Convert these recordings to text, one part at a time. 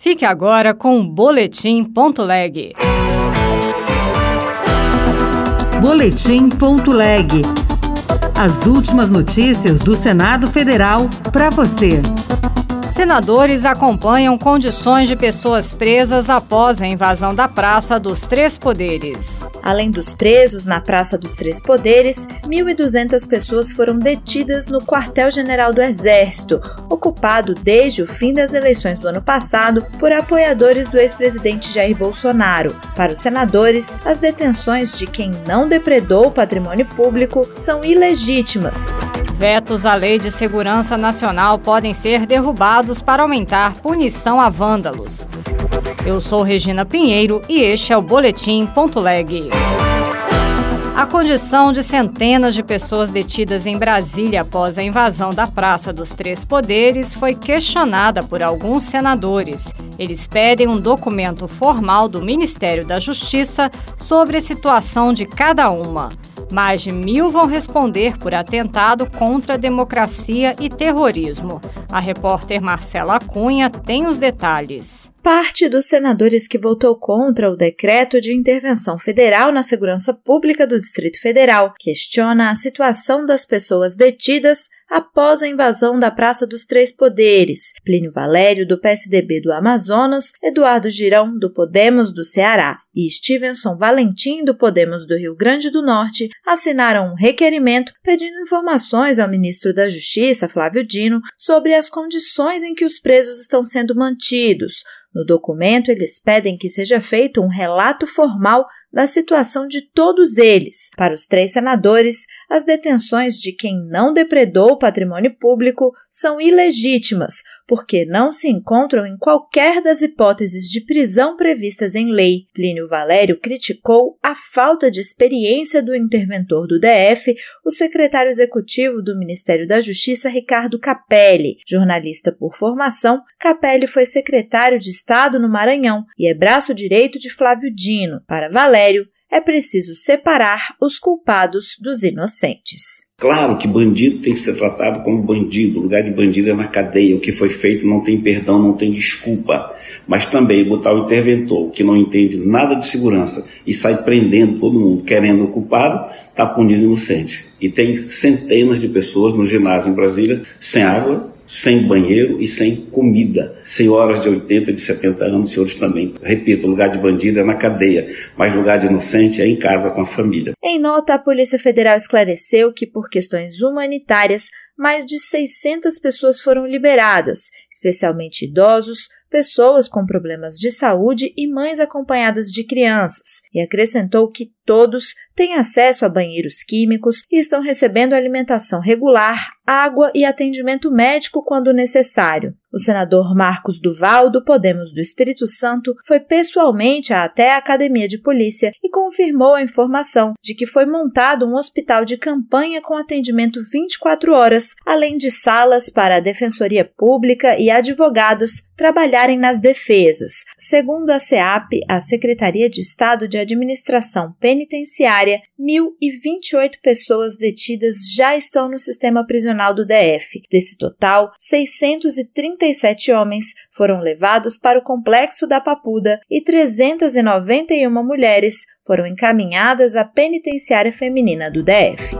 Fique agora com o Boletim.leg. Boletim.leg. As últimas notícias do Senado Federal para você. Senadores acompanham condições de pessoas presas após a invasão da Praça dos Três Poderes. Além dos presos na Praça dos Três Poderes, 1.200 pessoas foram detidas no Quartel General do Exército, ocupado desde o fim das eleições do ano passado por apoiadores do ex-presidente Jair Bolsonaro. Para os senadores, as detenções de quem não depredou o patrimônio público são ilegítimas. Vetos à Lei de Segurança Nacional podem ser derrubados para aumentar punição a vândalos. Eu sou Regina Pinheiro e este é o Boletim.leg. A condição de centenas de pessoas detidas em Brasília após a invasão da Praça dos Três Poderes foi questionada por alguns senadores. Eles pedem um documento formal do Ministério da Justiça sobre a situação de cada uma. Mais de 1.000 vão responder por atentado contra a democracia e terrorismo. A repórter Marcela Cunha tem os detalhes. Parte dos senadores que votou contra o decreto de intervenção federal na segurança pública do Distrito Federal questiona a situação das pessoas detidas após a invasão da Praça dos Três Poderes. Plínio Valério, do PSDB do Amazonas, Eduardo Girão, do Podemos do Ceará e Stevenson Valentim, do Podemos do Rio Grande do Norte, assinaram um requerimento pedindo informações ao ministro da Justiça, Flávio Dino, sobre as condições em que os presos estão sendo mantidos. No documento, eles pedem que seja feito um relato formal da situação de todos eles. Para os três senadores, as detenções de quem não depredou o patrimônio público são ilegítimas, porque não se encontram em qualquer das hipóteses de prisão previstas em lei. Plínio Valério criticou a falta de experiência do interventor do DF, o secretário executivo do Ministério da Justiça, Ricardo Capelli. Jornalista por formação, Capelli foi secretário de Estado no Maranhão e é braço direito de Flávio Dino. Para Valério, é preciso separar os culpados dos inocentes. Claro que bandido tem que ser tratado como bandido, o lugar de bandido é na cadeia, o que foi feito não tem perdão, não tem desculpa, mas também botar o interventor que não entende nada de segurança e sai prendendo todo mundo, querendo o culpado, está punido inocente. E tem centenas de pessoas no ginásio em Brasília sem água, sem banheiro e sem comida. Senhoras de 80, de 70 anos, senhores também. Repito, lugar de bandido é na cadeia, mas lugar de inocente é em casa com a família. Em nota, a Polícia Federal esclareceu que, por questões humanitárias, mais de 600 pessoas foram liberadas, especialmente idosos, pessoas com problemas de saúde e mães acompanhadas de crianças, e acrescentou que todos têm acesso a banheiros químicos e estão recebendo alimentação regular, água e atendimento médico quando necessário. O senador Marcos Duval, do Podemos do Espírito Santo, foi pessoalmente até a Academia de Polícia e confirmou a informação de que foi montado um hospital de campanha com atendimento 24 horas, além de salas para a Defensoria Pública e advogados trabalharem nas defesas. Segundo a SEAP, a Secretaria de Estado de Administração Penitenciária, 1.028 pessoas detidas já estão no sistema prisional do DF. Desse total, 637 homens foram levados para o complexo da Papuda e 391 mulheres foram encaminhadas à penitenciária feminina do DF.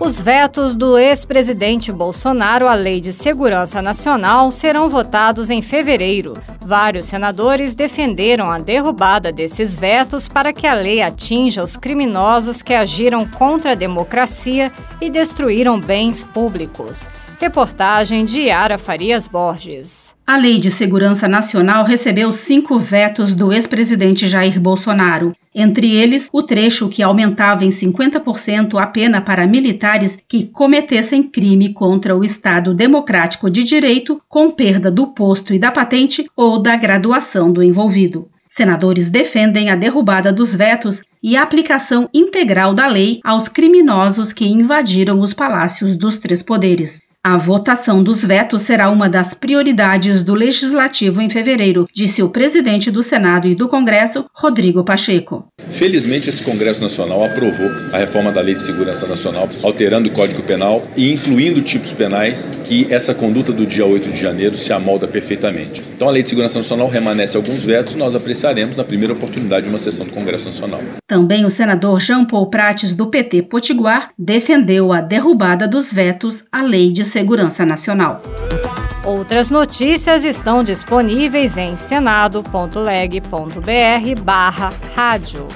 Os vetos do ex-presidente Bolsonaro à Lei de Segurança Nacional serão votados em fevereiro. Vários senadores defenderam a derrubada desses vetos para que a lei atinja os criminosos que agiram contra a democracia e destruíram bens públicos. Reportagem de Yara Farias Borges. A Lei de Segurança Nacional recebeu 5 vetos do ex-presidente Jair Bolsonaro. Entre eles, o trecho que aumentava em 50% a pena para militares que cometessem crime contra o Estado Democrático de Direito, com perda do posto e da patente ou da graduação do envolvido. Senadores defendem a derrubada dos vetos e a aplicação integral da lei aos criminosos que invadiram os palácios dos três poderes. A votação dos vetos será uma das prioridades do Legislativo em fevereiro, disse o presidente do Senado e do Congresso, Rodrigo Pacheco. Felizmente, esse Congresso Nacional aprovou a reforma da Lei de Segurança Nacional, alterando o Código Penal e incluindo tipos penais que essa conduta do dia 8 de janeiro se amolda perfeitamente. Então, a Lei de Segurança Nacional remanece alguns vetos, nós apreciaremos na primeira oportunidade de uma sessão do Congresso Nacional. Também o senador Jean Paul Prates, do PT Potiguar, defendeu a derrubada dos vetos à Lei de Segurança Nacional. Outras notícias estão disponíveis em senado.leg.br/rádio.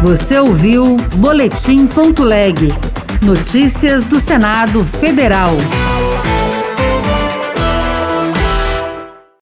Você ouviu Boletim Leg. Notícias do Senado Federal.